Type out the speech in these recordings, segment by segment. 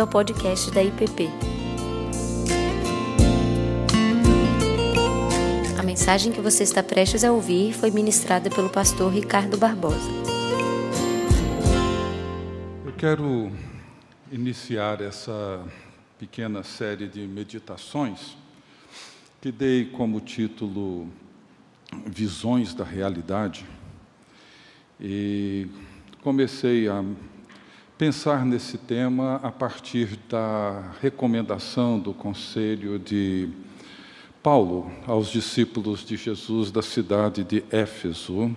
bem-vindo ao podcast da IPP. A mensagem que você está prestes a ouvir foi ministrada pelo pastor Ricardo Barbosa. Eu quero iniciar essa pequena série de meditações que dei como título Visões da Realidade, e comecei a pensar nesse tema a partir da recomendação do conselho de Paulo aos discípulos de Jesus da cidade de Éfeso,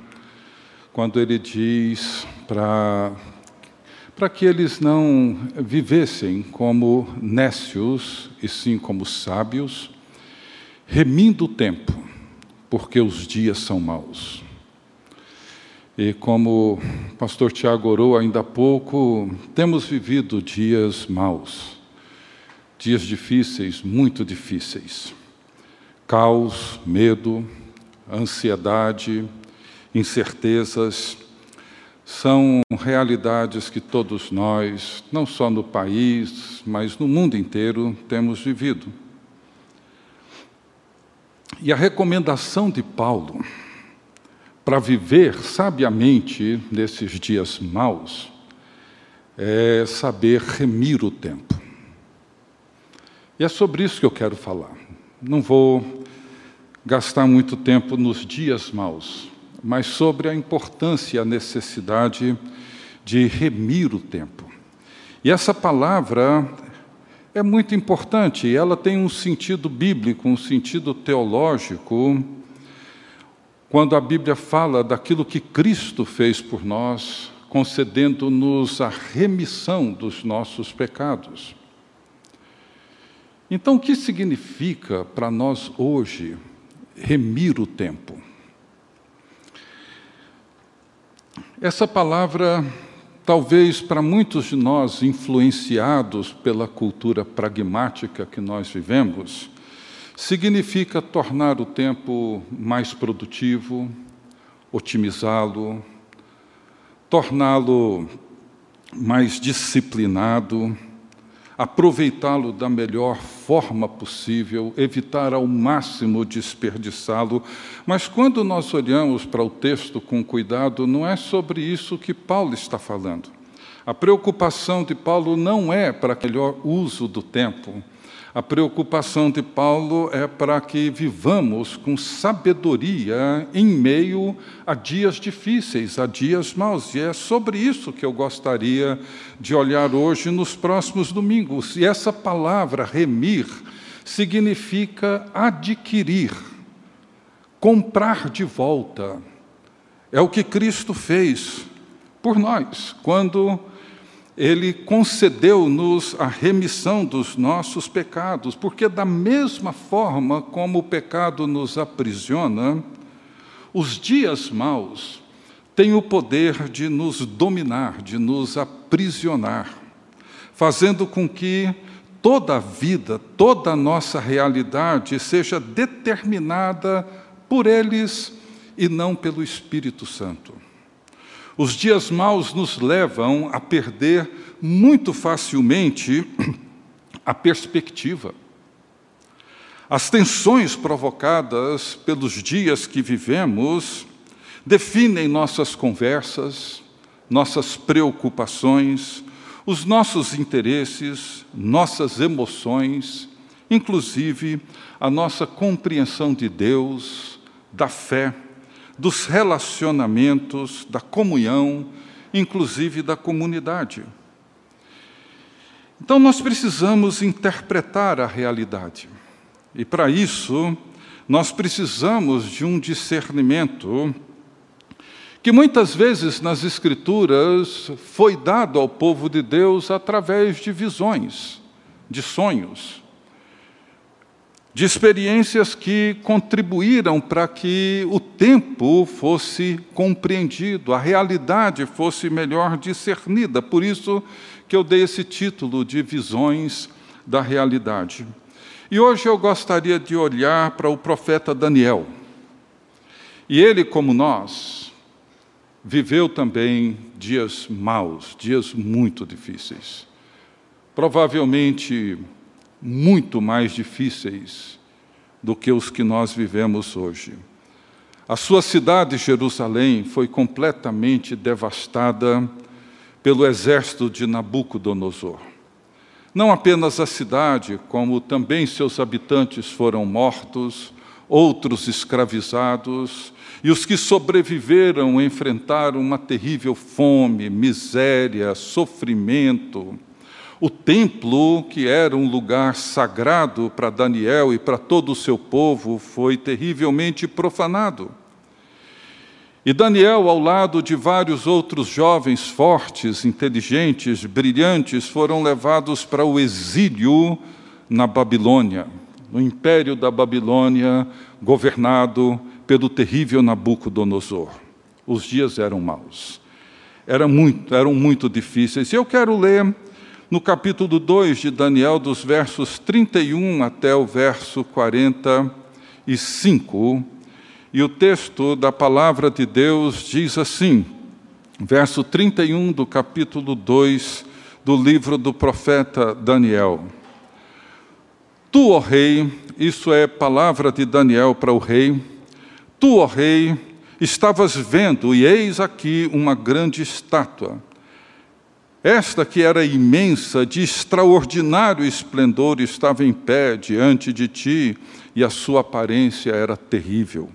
quando ele diz para que eles não vivessem como nécios, e sim como sábios, remindo o tempo, porque os dias são maus. E como o pastor Tiago orou ainda há pouco, temos vivido dias maus, dias difíceis, muito difíceis. Caos, medo, ansiedade, incertezas, são realidades que todos nós, não só no país, mas no mundo inteiro, temos vivido. E a recomendação de Paulo para viver sabiamente nesses dias maus é saber remir o tempo. E é sobre isso que eu quero falar. Não vou gastar muito tempo nos dias maus, mas sobre a importância e a necessidade de remir o tempo. E essa palavra é muito importante, ela tem um sentido bíblico, um sentido teológico, quando a Bíblia fala daquilo que Cristo fez por nós, concedendo-nos a remissão dos nossos pecados. Então, o que significa para nós hoje remir o tempo? Essa palavra, talvez para muitos de nós, influenciados pela cultura pragmática que nós vivemos, significa tornar o tempo mais produtivo, otimizá-lo, torná-lo mais disciplinado, aproveitá-lo da melhor forma possível, evitar ao máximo desperdiçá-lo. Mas quando nós olhamos para o texto com cuidado, não é sobre isso que Paulo está falando. A preocupação de Paulo não é para o melhor uso do tempo. A preocupação de Paulo é para que vivamos com sabedoria em meio a dias difíceis, a dias maus. E é sobre isso que eu gostaria de olhar hoje nos próximos domingos. E essa palavra, remir, significa adquirir, comprar de volta. É o que Cristo fez por nós, quando Ele concedeu-nos a remissão dos nossos pecados, porque da mesma forma como o pecado nos aprisiona, os dias maus têm o poder de nos dominar, de nos aprisionar, fazendo com que toda a vida, toda a nossa realidade seja determinada por eles e não pelo Espírito Santo. Os dias maus nos levam a perder muito facilmente a perspectiva. As tensões provocadas pelos dias que vivemos definem nossas conversas, nossas preocupações, os nossos interesses, nossas emoções, inclusive a nossa compreensão de Deus, da fé, dos relacionamentos, da comunhão, inclusive da comunidade. Então, nós precisamos interpretar a realidade. E, para isso, nós precisamos de um discernimento que, muitas vezes, nas Escrituras, foi dado ao povo de Deus através de visões, de sonhos, de experiências que contribuíram para que o tempo fosse compreendido, a realidade fosse melhor discernida. Por isso que eu dei esse título de Visões da Realidade. E hoje eu gostaria de olhar para o profeta Daniel. E ele, como nós, viveu também dias maus, dias muito difíceis. provavelmente muito mais difíceis do que os que nós vivemos hoje. A sua cidade, Jerusalém, foi completamente devastada pelo exército de Nabucodonosor. Não apenas a cidade, como também seus habitantes foram mortos, outros escravizados, e os que sobreviveram enfrentaram uma terrível fome, miséria, sofrimento. O templo, que era um lugar sagrado para Daniel e para todo o seu povo, foi terrivelmente profanado. E Daniel, ao lado de vários outros jovens fortes, inteligentes, brilhantes, foram levados para o exílio na Babilônia, no Império da Babilônia, governado pelo terrível Nabucodonosor. Os dias eram maus. Eram muito difíceis. E eu quero ler no capítulo 2 de Daniel, dos versos 31 até o verso 45, e o texto da palavra de Deus diz assim, verso 31 do capítulo 2 do livro do profeta Daniel. Tu, ó rei, isso é palavra de Daniel para o rei, tu, ó rei, estavas vendo, e eis aqui uma grande estátua. Esta que era imensa, de extraordinário esplendor, estava em pé diante de ti, e a sua aparência era terrível.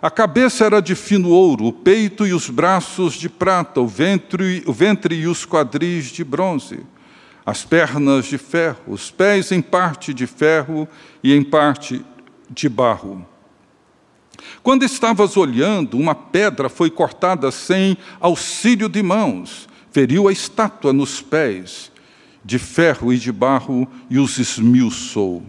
A cabeça era de fino ouro, o peito e os braços de prata, o ventre e os quadris de bronze, as pernas de ferro, os pés em parte de ferro e em parte de barro. Quando estavas olhando, uma pedra foi cortada sem auxílio de mãos, feriu a estátua nos pés, de ferro e de barro, e os esmiuçou.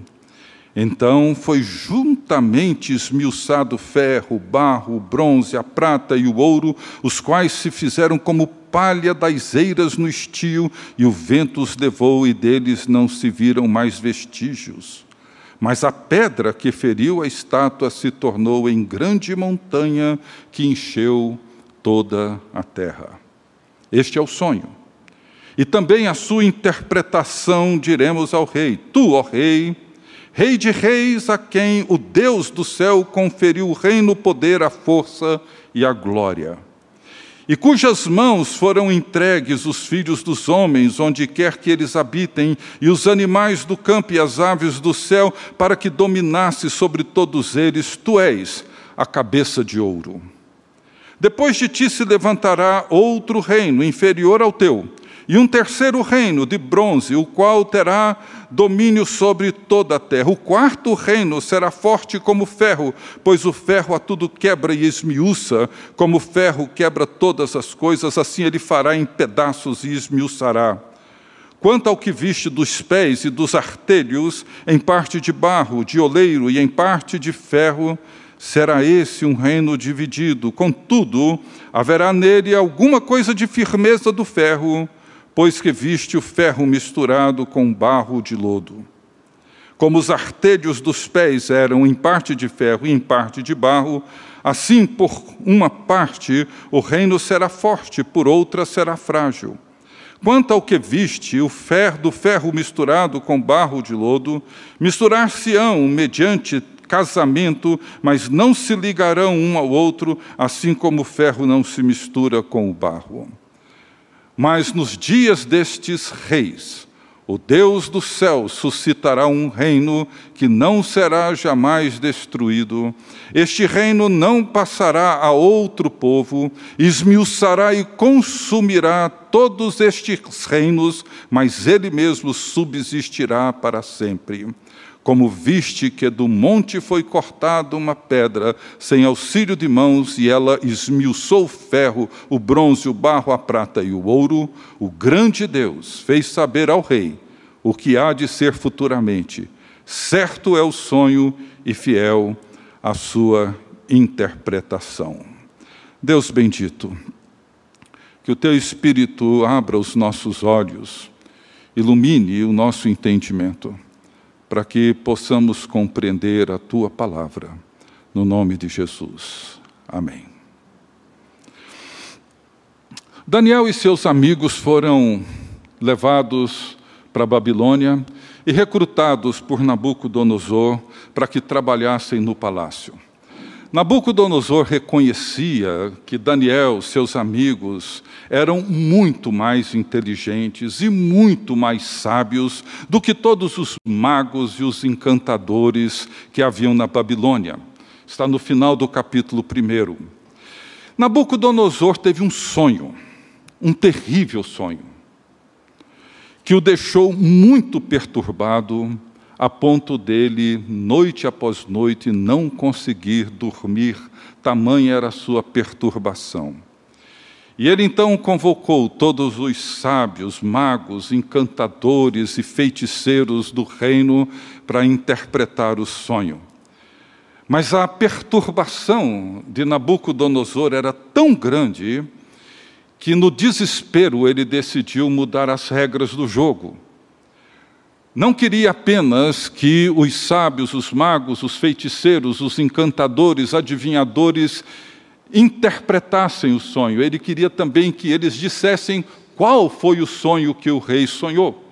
Então foi juntamente esmiuçado ferro, barro, bronze, a prata e o ouro, os quais se fizeram como palha das eiras no estio, e o vento os levou, e deles não se viram mais vestígios. Mas a pedra que feriu a estátua se tornou em grande montanha que encheu toda a terra. Este é o sonho. E também a sua interpretação diremos ao rei. Tu, ó rei, rei de reis, a quem o Deus do céu conferiu o reino, o poder, a força e a glória, e cujas mãos foram entregues os filhos dos homens, onde quer que eles habitem, e os animais do campo e as aves do céu, para que dominasse sobre todos eles, tu és a cabeça de ouro. Depois de ti se levantará outro reino inferior ao teu, e um terceiro reino de bronze, o qual terá domínio sobre toda a terra. O quarto reino será forte como ferro, pois o ferro a tudo quebra e esmiuça, como o ferro quebra todas as coisas, assim ele fará em pedaços e esmiuçará. Quanto ao que viste dos pés e dos artelhos, em parte de barro, de oleiro e em parte de ferro, será esse um reino dividido. Contudo, haverá nele alguma coisa de firmeza do ferro, pois que viste o ferro misturado com barro de lodo. Como os artelhos dos pés eram em parte de ferro e em parte de barro, assim por uma parte o reino será forte, por outra será frágil. Quanto ao que viste, do ferro misturado com barro de lodo, misturar-se-ão mediante casamento, mas não se ligarão um ao outro, assim como o ferro não se mistura com o barro. Mas nos dias destes reis, o Deus do céu suscitará um reino que não será jamais destruído. Este reino não passará a outro povo, esmiuçará e consumirá todos estes reinos, mas ele mesmo subsistirá para sempre. Como viste que do monte foi cortada uma pedra, sem auxílio de mãos, e ela esmiuçou o ferro, o bronze, o barro, a prata e o ouro, o grande Deus fez saber ao rei o que há de ser futuramente. Certo é o sonho e fiel a sua interpretação. Deus bendito, que o teu Espírito abra os nossos olhos, ilumine o nosso entendimento, para que possamos compreender a Tua palavra, no nome de Jesus. Amém. Daniel e seus amigos foram levados para a Babilônia e recrutados por Nabucodonosor para que trabalhassem no palácio. Nabucodonosor reconhecia que Daniel, seus amigos, eram muito mais inteligentes e muito mais sábios do que todos os magos e os encantadores que haviam na Babilônia. Está no final do capítulo 1. Nabucodonosor teve um sonho, um terrível sonho, que o deixou muito perturbado, a ponto dele, noite após noite, não conseguir dormir, tamanha era a sua perturbação. E ele então convocou todos os sábios, magos, encantadores e feiticeiros do reino para interpretar o sonho. Mas a perturbação de Nabucodonosor era tão grande que, no desespero, ele decidiu mudar as regras do jogo. Não queria apenas que os sábios, os magos, os feiticeiros, os encantadores, adivinhadores interpretassem o sonho. Ele queria também que eles dissessem qual foi o sonho que o rei sonhou.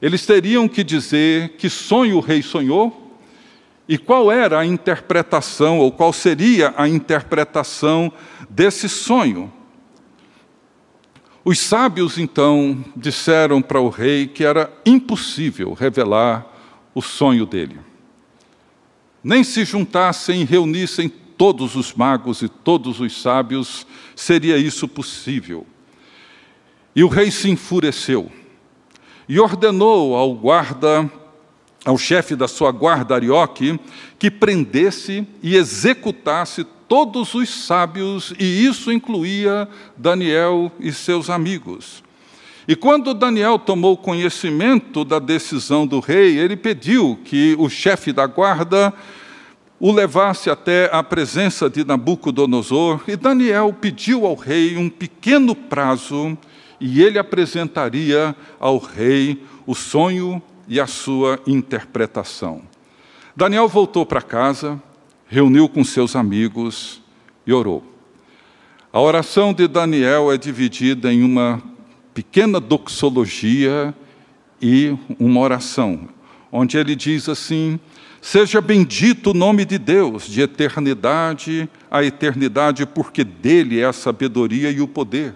Eles teriam que dizer que sonho o rei sonhou e qual era a interpretação, ou qual seria a interpretação desse sonho. Os sábios, então, disseram para o rei que era impossível revelar o sonho dele. Nem se juntassem e reunissem todos os magos e todos os sábios, seria isso possível. E o rei se enfureceu e ordenou ao guarda, ao chefe da sua guarda, Arioque, que prendesse e executasse todos os sábios, e isso incluía Daniel e seus amigos. E quando Daniel tomou conhecimento da decisão do rei, ele pediu que o chefe da guarda o levasse até a presença de Nabucodonosor, e Daniel pediu ao rei um pequeno prazo, e ele apresentaria ao rei o sonho e a sua interpretação. Daniel voltou para casa, reuniu com seus amigos e orou. A oração de Daniel é dividida em uma pequena doxologia e uma oração, onde ele diz assim: seja bendito o nome de Deus, de eternidade a eternidade, porque dele é a sabedoria e o poder.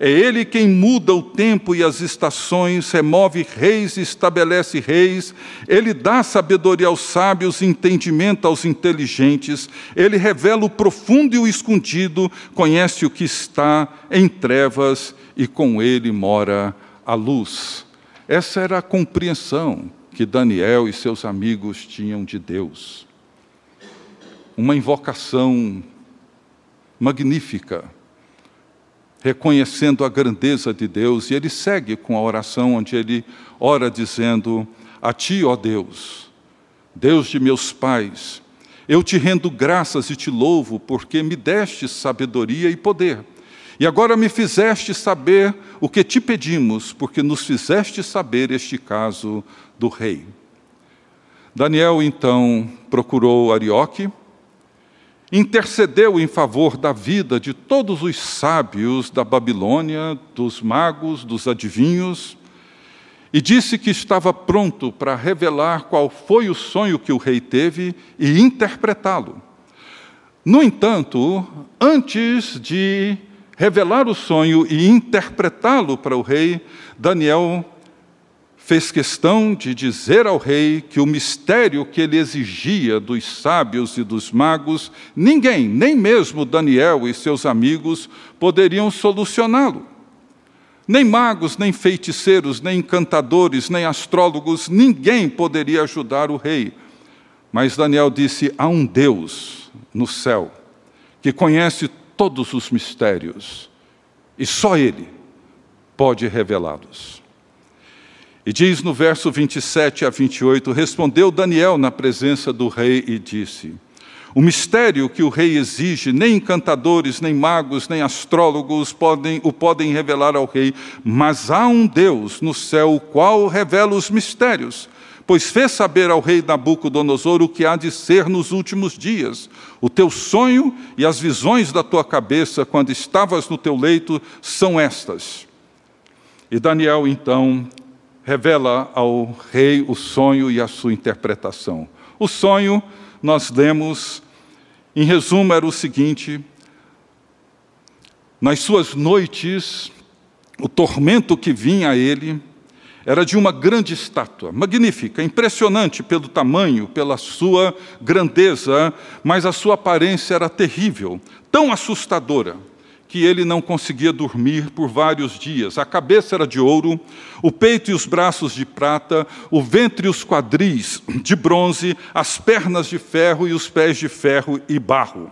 É ele quem muda o tempo e as estações, remove reis e estabelece reis. Ele dá sabedoria aos sábios e entendimento aos inteligentes. Ele revela o profundo e o escondido, conhece o que está em trevas e com ele mora a luz. Essa era a compreensão que Daniel e seus amigos tinham de Deus. Uma invocação magnífica, reconhecendo a grandeza de Deus, e ele segue com a oração onde ele ora dizendo: a ti, ó Deus, Deus de meus pais, eu te rendo graças e te louvo, porque me deste sabedoria e poder. E agora me fizeste saber o que te pedimos, porque nos fizeste saber este caso do rei. Daniel, então, procurou Arioque, intercedeu em favor da vida de todos os sábios da Babilônia, dos magos, dos adivinhos, e disse que estava pronto para revelar qual foi o sonho que o rei teve e interpretá-lo. No entanto, antes de revelar o sonho e interpretá-lo para o rei, Daniel fez questão de dizer ao rei que o mistério que ele exigia dos sábios e dos magos, ninguém, nem mesmo Daniel e seus amigos, poderiam solucioná-lo. Nem magos, nem feiticeiros, nem encantadores, nem astrólogos, ninguém poderia ajudar o rei. Mas Daniel disse: há um Deus no céu que conhece todos os mistérios, e só ele pode revelá-los. E diz no verso 27 a 28, respondeu Daniel na presença do rei e disse: o mistério que o rei exige, nem encantadores, nem magos, nem astrólogos o podem revelar ao rei, mas há um Deus no céu, o qual revela os mistérios, pois fez saber ao rei Nabucodonosor o que há de ser nos últimos dias. O teu sonho e as visões da tua cabeça, quando estavas no teu leito, são estas. E Daniel, então, revela ao rei o sonho e a sua interpretação. O sonho, nós lemos, em resumo, era o seguinte: nas suas noites, o tormento que vinha a ele era de uma grande estátua, magnífica, impressionante pelo tamanho, pela sua grandeza, mas a sua aparência era terrível, tão assustadora, que ele não conseguia dormir por vários dias. A cabeça era de ouro, o peito e os braços de prata, o ventre e os quadris de bronze, as pernas de ferro e os pés de ferro e barro.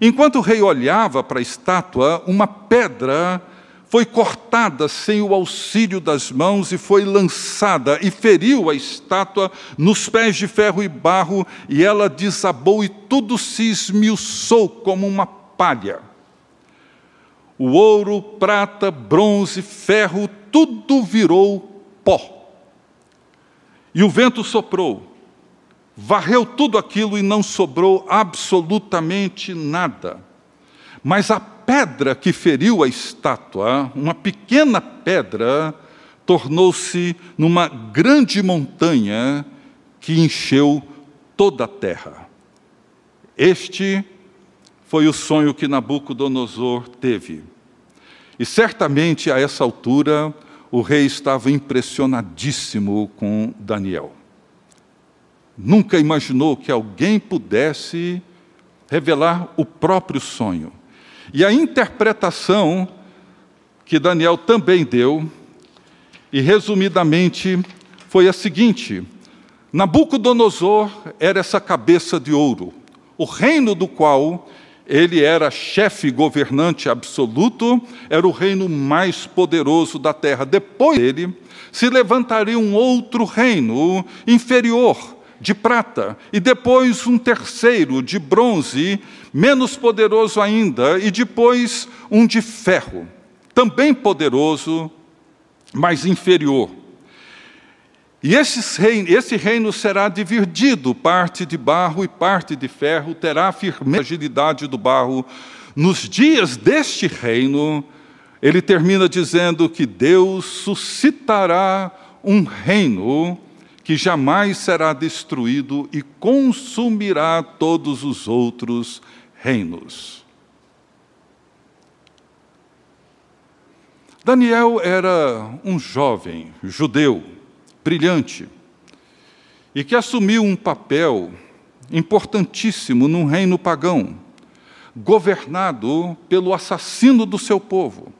Enquanto o rei olhava para a estátua, uma pedra foi cortada sem o auxílio das mãos e foi lançada e feriu a estátua nos pés de ferro e barro, e ela desabou e tudo se esmiuçou como uma palha. O ouro, prata, bronze, ferro, tudo virou pó. E o vento soprou, varreu tudo aquilo e não sobrou absolutamente nada. Mas a pedra que feriu a estátua, uma pequena pedra, tornou-se numa grande montanha que encheu toda a terra. Este foi o sonho que Nabucodonosor teve. E certamente, a essa altura, o rei estava impressionadíssimo com Daniel. Nunca imaginou que alguém pudesse revelar o próprio sonho. E a interpretação que Daniel também deu, e resumidamente, foi a seguinte: Nabucodonosor era essa cabeça de ouro, o reino do qual ele era chefe governante absoluto, era o reino mais poderoso da terra. Depois dele, se levantaria um outro reino inferior, de prata, e depois um terceiro, de bronze, menos poderoso ainda, e depois um de ferro, também poderoso, mas inferior. E esse reino será dividido, parte de barro e parte de ferro, terá a firmeza e agilidade do barro. Nos dias deste reino, ele termina dizendo que Deus suscitará um reino que jamais será destruído e consumirá todos os outros reinos. Daniel era um jovem judeu, brilhante, e que assumiu um papel importantíssimo num reino pagão, governado pelo assassino do seu povo.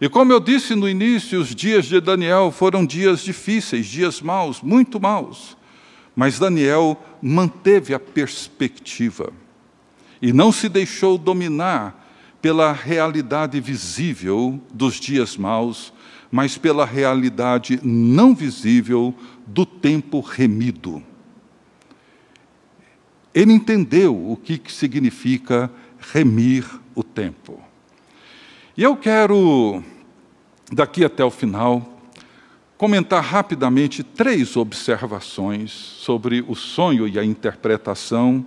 E como eu disse no início, os dias de Daniel foram dias difíceis, dias maus, muito maus. Mas Daniel manteve a perspectiva e não se deixou dominar pela realidade visível dos dias maus, mas pela realidade não visível do tempo remido. Ele entendeu o que significa remir o tempo. E eu quero, daqui até o final, comentar rapidamente 3 observações sobre o sonho e a interpretação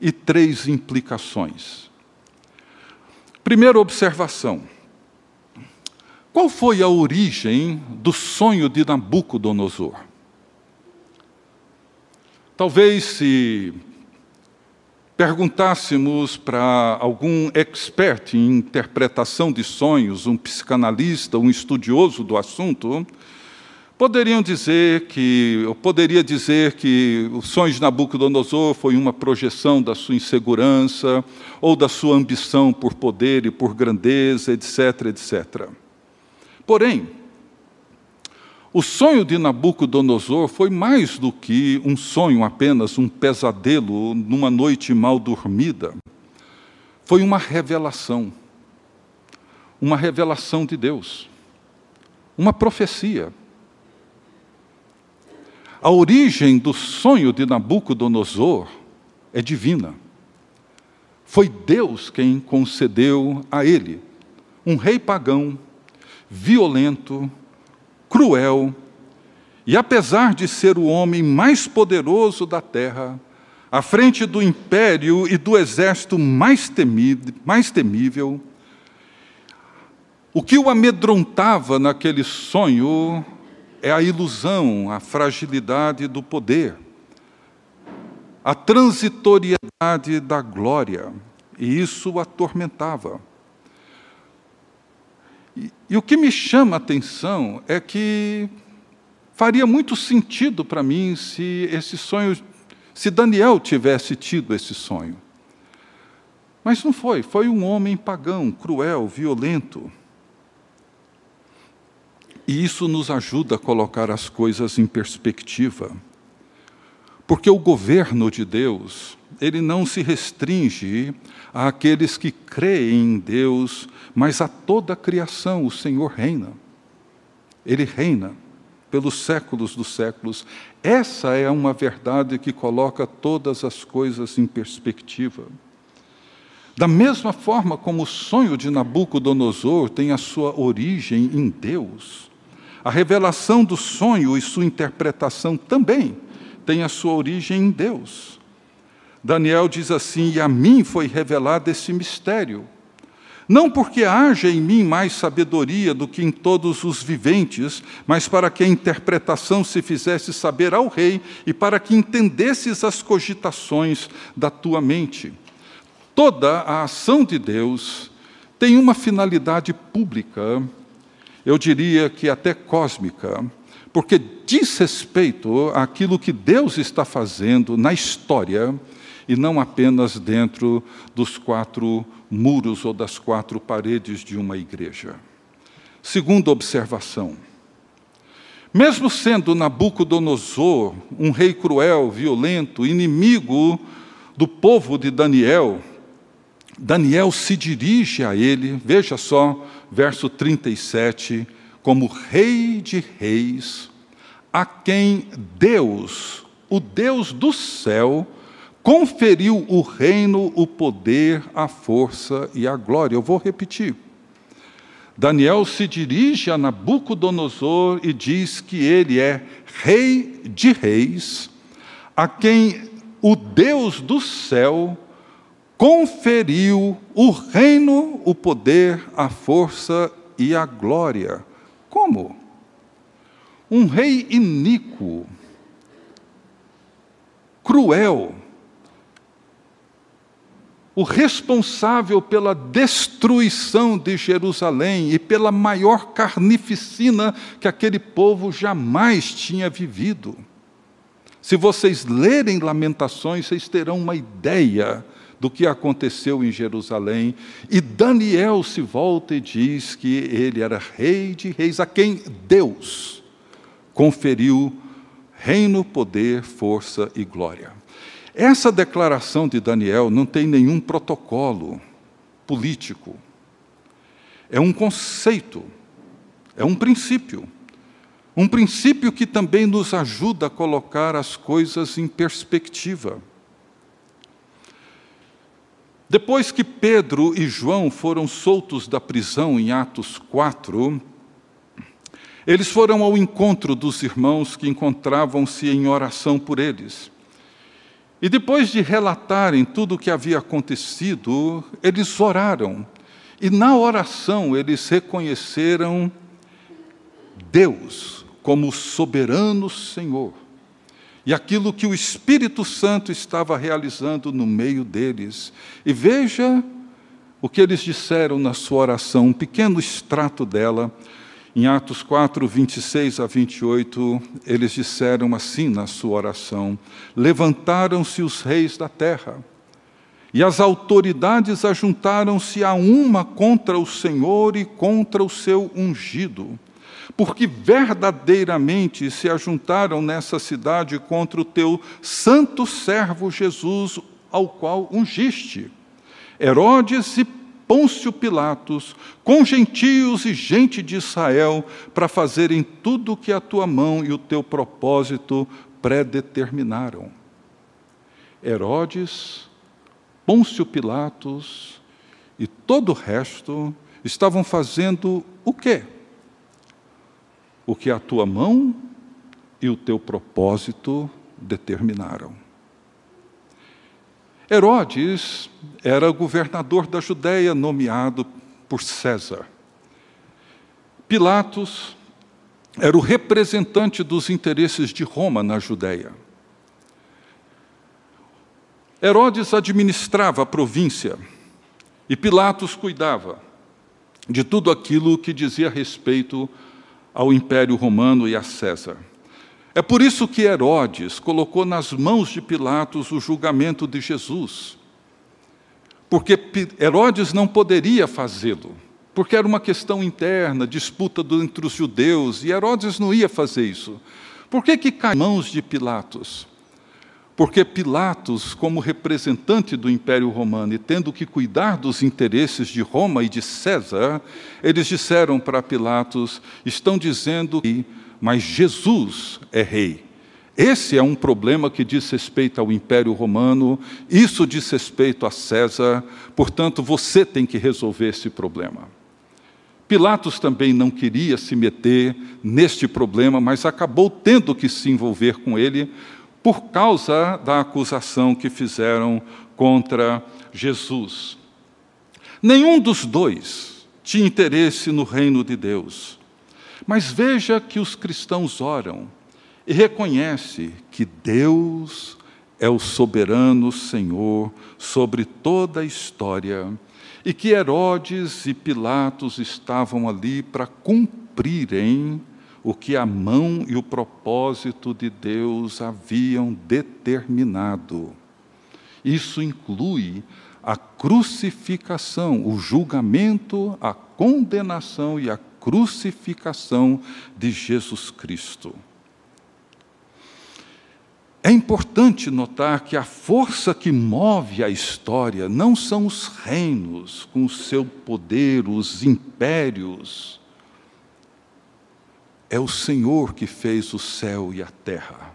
e 3 implicações. Primeira observação: qual foi a origem do sonho de Nabucodonosor? Talvez, se perguntássemos para algum expert em interpretação de sonhos, um psicanalista, um estudioso do assunto, eu poderia dizer que o sonho de Nabucodonosor foi uma projeção da sua insegurança ou da sua ambição por poder e por grandeza, etc., etc. Porém, o sonho de Nabucodonosor foi mais do que um sonho apenas, um pesadelo numa noite mal dormida. Foi uma revelação de Deus, uma profecia. A origem do sonho de Nabucodonosor é divina. Foi Deus quem concedeu a ele, um rei pagão, violento, cruel, e apesar de ser o homem mais poderoso da terra, à frente do império e do exército mais temível, o que o amedrontava naquele sonho é a ilusão, a fragilidade do poder, a transitoriedade da glória, e isso o atormentava. E o que me chama a atenção é que faria muito sentido para mim se esse sonho, se Daniel tivesse tido esse sonho. Mas não foi, foi um homem pagão, cruel, violento. E isso nos ajuda a colocar as coisas em perspectiva. Porque o governo de Deus, ele não se restringe àqueles que creem em Deus, mas a toda a criação. O Senhor reina. Ele reina pelos séculos dos séculos. Essa é uma verdade que coloca todas as coisas em perspectiva. Da mesma forma como o sonho de Nabucodonosor tem a sua origem em Deus, a revelação do sonho e sua interpretação também tem a sua origem em Deus. Daniel diz assim: e a mim foi revelado esse mistério, não porque haja em mim mais sabedoria do que em todos os viventes, mas para que a interpretação se fizesse saber ao rei e para que entendesses as cogitações da tua mente. Toda a ação de Deus tem uma finalidade pública, eu diria que até cósmica, porque diz respeito àquilo que Deus está fazendo na história e não apenas dentro dos quatro muros ou das quatro paredes de uma igreja. Segunda observação. Mesmo sendo Nabucodonosor um rei cruel, violento, inimigo do povo de Daniel, Daniel se dirige a ele, veja só, verso 37, como rei de reis, a quem Deus, o Deus do céu, conferiu o reino, o poder, a força e a glória. Eu vou repetir. Daniel se dirige a Nabucodonosor e diz que ele é rei de reis, a quem o Deus do céu conferiu o reino, o poder, a força e a glória. Como? Um rei iníquo, cruel, o responsável pela destruição de Jerusalém e pela maior carnificina que aquele povo jamais tinha vivido. Se vocês lerem Lamentações, vocês terão uma ideia do que aconteceu em Jerusalém. E Daniel se volta e diz que ele era rei de reis, a quem Deus conferiu reino, poder, força e glória. Essa declaração de Daniel não tem nenhum protocolo político. É um conceito, é um princípio. Um princípio que também nos ajuda a colocar as coisas em perspectiva. Depois que Pedro e João foram soltos da prisão em Atos 4, eles foram ao encontro dos irmãos que encontravam-se em oração por eles. E depois de relatarem tudo o que havia acontecido, eles oraram. E na oração eles reconheceram Deus como soberano Senhor. E aquilo que o Espírito Santo estava realizando no meio deles. E veja o que eles disseram na sua oração, um pequeno extrato dela. Em Atos 4, 26 a 28, eles disseram assim na sua oração: levantaram-se os reis da terra, e as autoridades ajuntaram-se a uma contra o Senhor e contra o seu ungido. Porque verdadeiramente se ajuntaram nessa cidade contra o teu santo servo Jesus, ao qual ungiste. Herodes e Pôncio Pilatos, com gentios e gente de Israel, para fazerem tudo o que a tua mão e o teu propósito predeterminaram. Herodes, Pôncio Pilatos e todo o resto estavam fazendo o quê? O que a tua mão e o teu propósito determinaram. Herodes era governador da Judéia, nomeado por César. Pilatos era o representante dos interesses de Roma na Judéia. Herodes administrava a província e Pilatos cuidava de tudo aquilo que dizia respeito ao Império Romano e a César. É por isso que Herodes colocou nas mãos de Pilatos o julgamento de Jesus, porque Herodes não poderia fazê-lo, porque era uma questão interna, disputa entre os judeus, e Herodes não ia fazer isso. Por que cai nas mãos de Pilatos? Porque Pilatos, como representante do Império Romano e tendo que cuidar dos interesses de Roma e de César, eles disseram para Pilatos, estão dizendo que, mas Jesus é rei. Esse é um problema que diz respeito ao Império Romano, isso diz respeito a César, portanto, você tem que resolver esse problema. Pilatos também não queria se meter neste problema, mas acabou tendo que se envolver com ele por causa da acusação que fizeram contra Jesus. Nenhum dos dois tinha interesse no reino de Deus. Mas veja que os cristãos oram e reconhecem que Deus é o soberano Senhor sobre toda a história e que Herodes e Pilatos estavam ali para cumprirem o que a mão e o propósito de Deus haviam determinado. Isso inclui a crucificação, o julgamento, a condenação e a crucificação de Jesus Cristo. É importante notar que a força que move a história não são os reinos com o seu poder, os impérios. É o Senhor que fez o céu e a terra.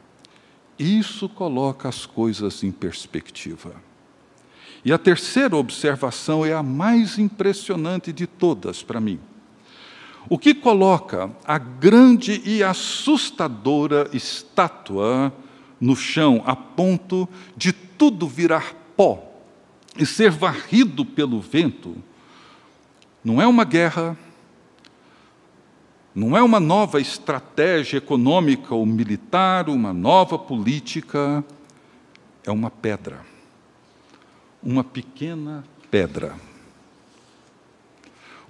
Isso coloca as coisas em perspectiva. E a terceira observação é a mais impressionante de todas para mim. O que coloca a grande e assustadora estátua no chão, a ponto de tudo virar pó e ser varrido pelo vento, não é uma guerra, não é uma nova estratégia econômica ou militar, uma nova política, é uma pedra, uma pequena pedra.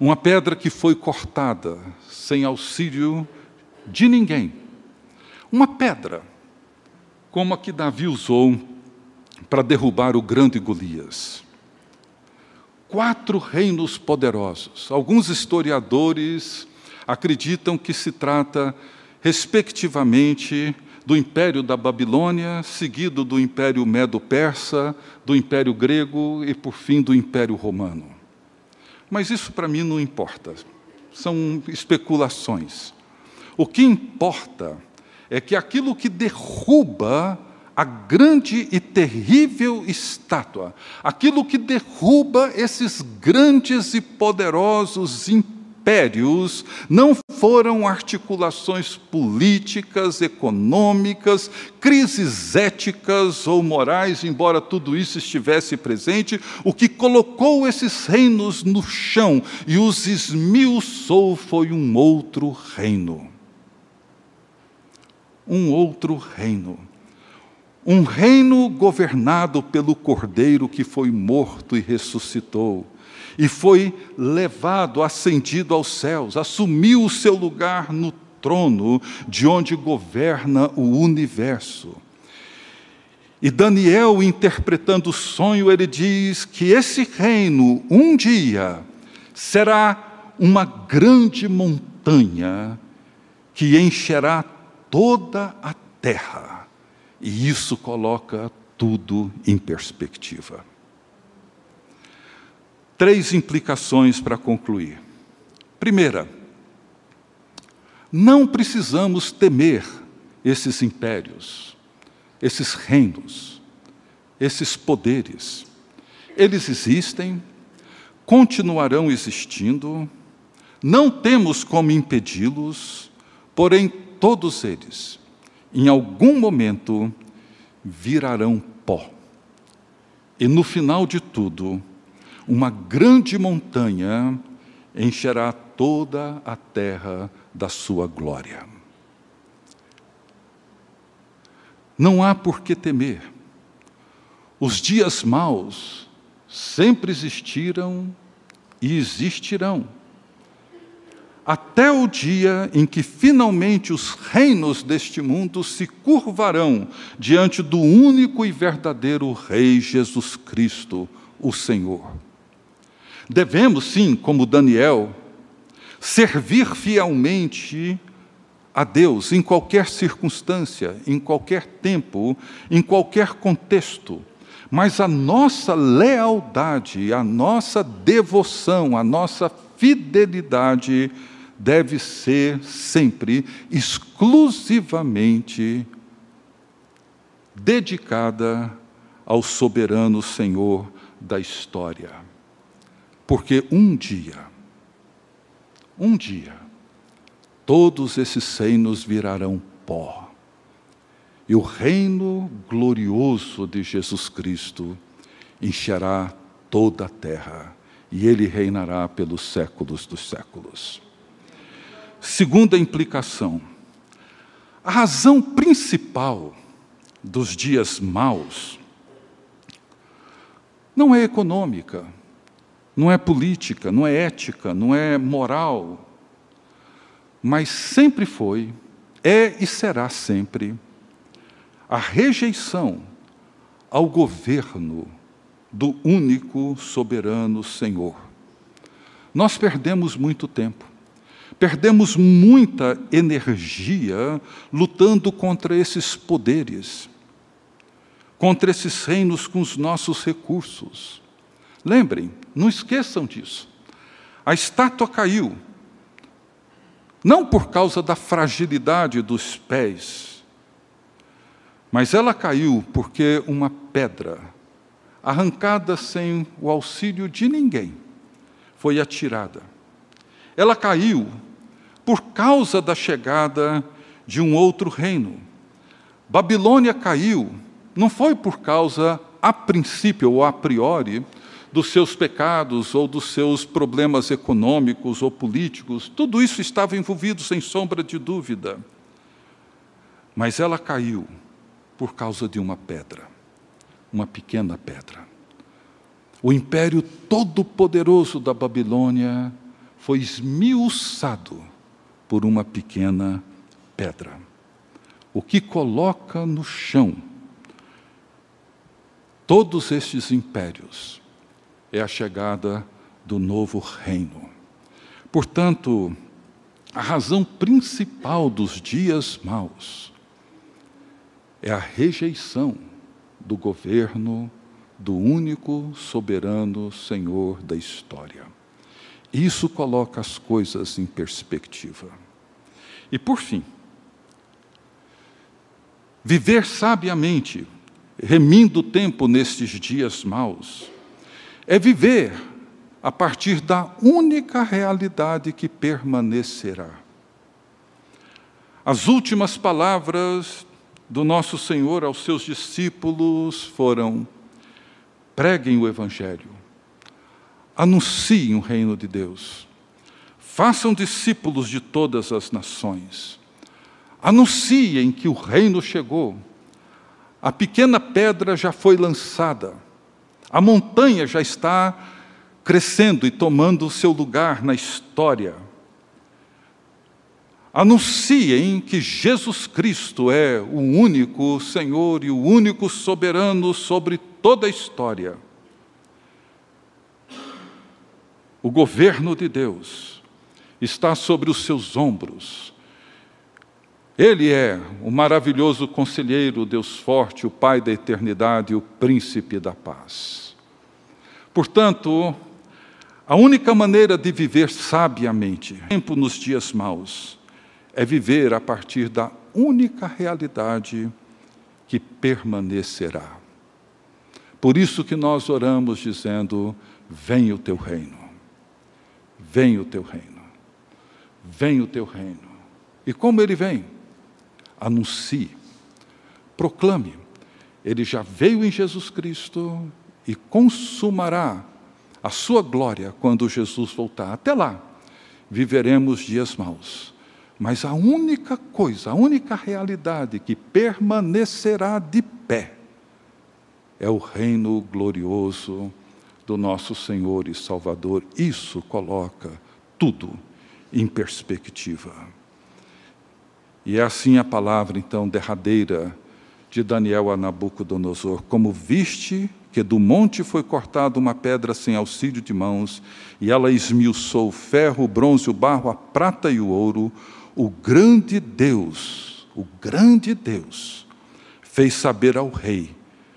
Uma pedra que foi cortada sem auxílio de ninguém. Uma pedra como a que Davi usou para derrubar o grande Golias. 4 reinos poderosos. Alguns historiadores acreditam que se trata, respectivamente, do Império da Babilônia, seguido do Império Medo-Persa, do Império Grego e, por fim, do Império Romano. Mas isso para mim não importa, são especulações. O que importa é que aquilo que derruba a grande e terrível estátua, aquilo que derruba esses grandes e poderosos impérios, não foram articulações políticas, econômicas, crises éticas ou morais, embora tudo isso estivesse presente. O que colocou esses reinos no chão e os esmiuçou foi um outro reino. Um outro reino. Um reino governado pelo Cordeiro que foi morto e ressuscitou. E foi levado, ascendido aos céus, assumiu o seu lugar no trono de onde governa o universo. E Daniel, interpretando o sonho, ele diz que esse reino, um dia, será uma grande montanha que encherá toda a terra. E isso coloca tudo em perspectiva. 3 implicações para concluir. Primeira, não precisamos temer esses impérios, esses reinos, esses poderes. Eles existem, continuarão existindo, não temos como impedi-los, porém todos eles, em algum momento, virarão pó. E no final de tudo, uma grande montanha encherá toda a terra da sua glória. Não há por que temer. Os dias maus sempre existiram e existirão, até o dia em que finalmente os reinos deste mundo se curvarão diante do único e verdadeiro Rei Jesus Cristo, o Senhor. Devemos, sim, como Daniel, servir fielmente a Deus em qualquer circunstância, em qualquer tempo, em qualquer contexto. Mas a nossa lealdade, a nossa devoção, a nossa fidelidade deve ser sempre, exclusivamente dedicada ao soberano Senhor da história. Porque um dia, todos esses reinos virarão pó. E o reino glorioso de Jesus Cristo encherá toda a terra, e ele reinará pelos séculos dos séculos. Segunda implicação: a razão principal dos dias maus não é econômica, não é política, não é ética, não é moral, mas sempre foi, é e será sempre a rejeição ao governo do único soberano Senhor. Nós perdemos muito tempo, perdemos muita energia lutando contra esses poderes, contra esses reinos com os nossos recursos. Lembrem, não esqueçam disso. A estátua caiu, não por causa da fragilidade dos pés, mas ela caiu porque uma pedra, arrancada sem o auxílio de ninguém, foi atirada. Ela caiu por causa da chegada de um outro reino. Babilônia caiu, não foi por causa, a princípio ou a priori, dos seus pecados ou dos seus problemas econômicos ou políticos. Tudo isso estava envolvido, sem sombra de dúvida. Mas ela caiu por causa de uma pedra, uma pequena pedra. O império todo-poderoso da Babilônia foi esmiuçado por uma pequena pedra. O que coloca no chão todos estes impérios é a chegada do novo reino. Portanto, a razão principal dos dias maus é a rejeição do governo do único soberano Senhor da história. Isso coloca as coisas em perspectiva. E, por fim, viver sabiamente, remindo o tempo nestes dias maus, é viver a partir da única realidade que permanecerá. As últimas palavras do nosso Senhor aos seus discípulos foram: preguem o Evangelho, anunciem o reino de Deus, façam discípulos de todas as nações, anunciem que o reino chegou, a pequena pedra já foi lançada, a montanha já está crescendo e tomando o seu lugar na história. Anunciem que Jesus Cristo é o único Senhor e o único soberano sobre toda a história. O governo de Deus está sobre os seus ombros. Ele é o maravilhoso conselheiro, o Deus forte, o Pai da eternidade, o Príncipe da paz. Portanto, a única maneira de viver sabiamente, tempo nos dias maus, é viver a partir da única realidade que permanecerá. Por isso que nós oramos dizendo: venha o teu reino, venha o teu reino, venha o teu reino. E como ele vem? Anuncie, proclame. Ele já veio em Jesus Cristo e consumará a sua glória quando Jesus voltar. Até lá, viveremos dias maus, Mas a única coisa, a única realidade que permanecerá de pé é o reino glorioso do nosso Senhor e Salvador. Isso coloca tudo em perspectiva. E é assim a palavra, então, derradeira de Daniel a Nabucodonosor: como viste que do monte foi cortada uma pedra sem auxílio de mãos, e ela esmiuçou o ferro, o bronze, o barro, a prata e o ouro, o grande Deus, fez saber ao rei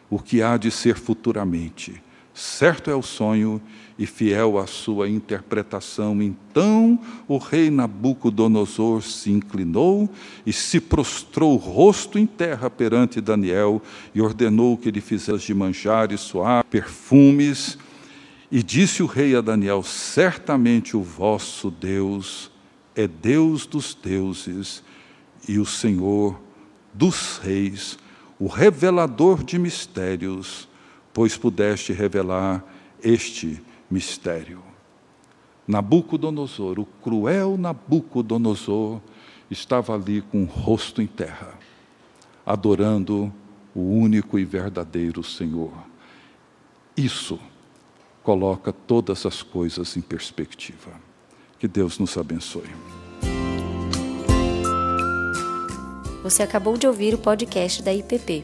o que há de ser futuramente. Certo é o sonho e fiel à sua interpretação. Então o rei Nabucodonosor se inclinou e se prostrou o rosto em terra perante Daniel e ordenou que lhe fizesse de manjares suaves, perfumes. E disse o rei a Daniel: certamente o vosso Deus é Deus dos deuses e o Senhor dos reis, o revelador de mistérios, pois pudeste revelar este mistério. Nabucodonosor, o cruel Nabucodonosor, estava ali com o rosto em terra, adorando o único e verdadeiro Senhor. Isso coloca todas as coisas em perspectiva. Que Deus nos abençoe. Você acabou de ouvir o podcast da IPP.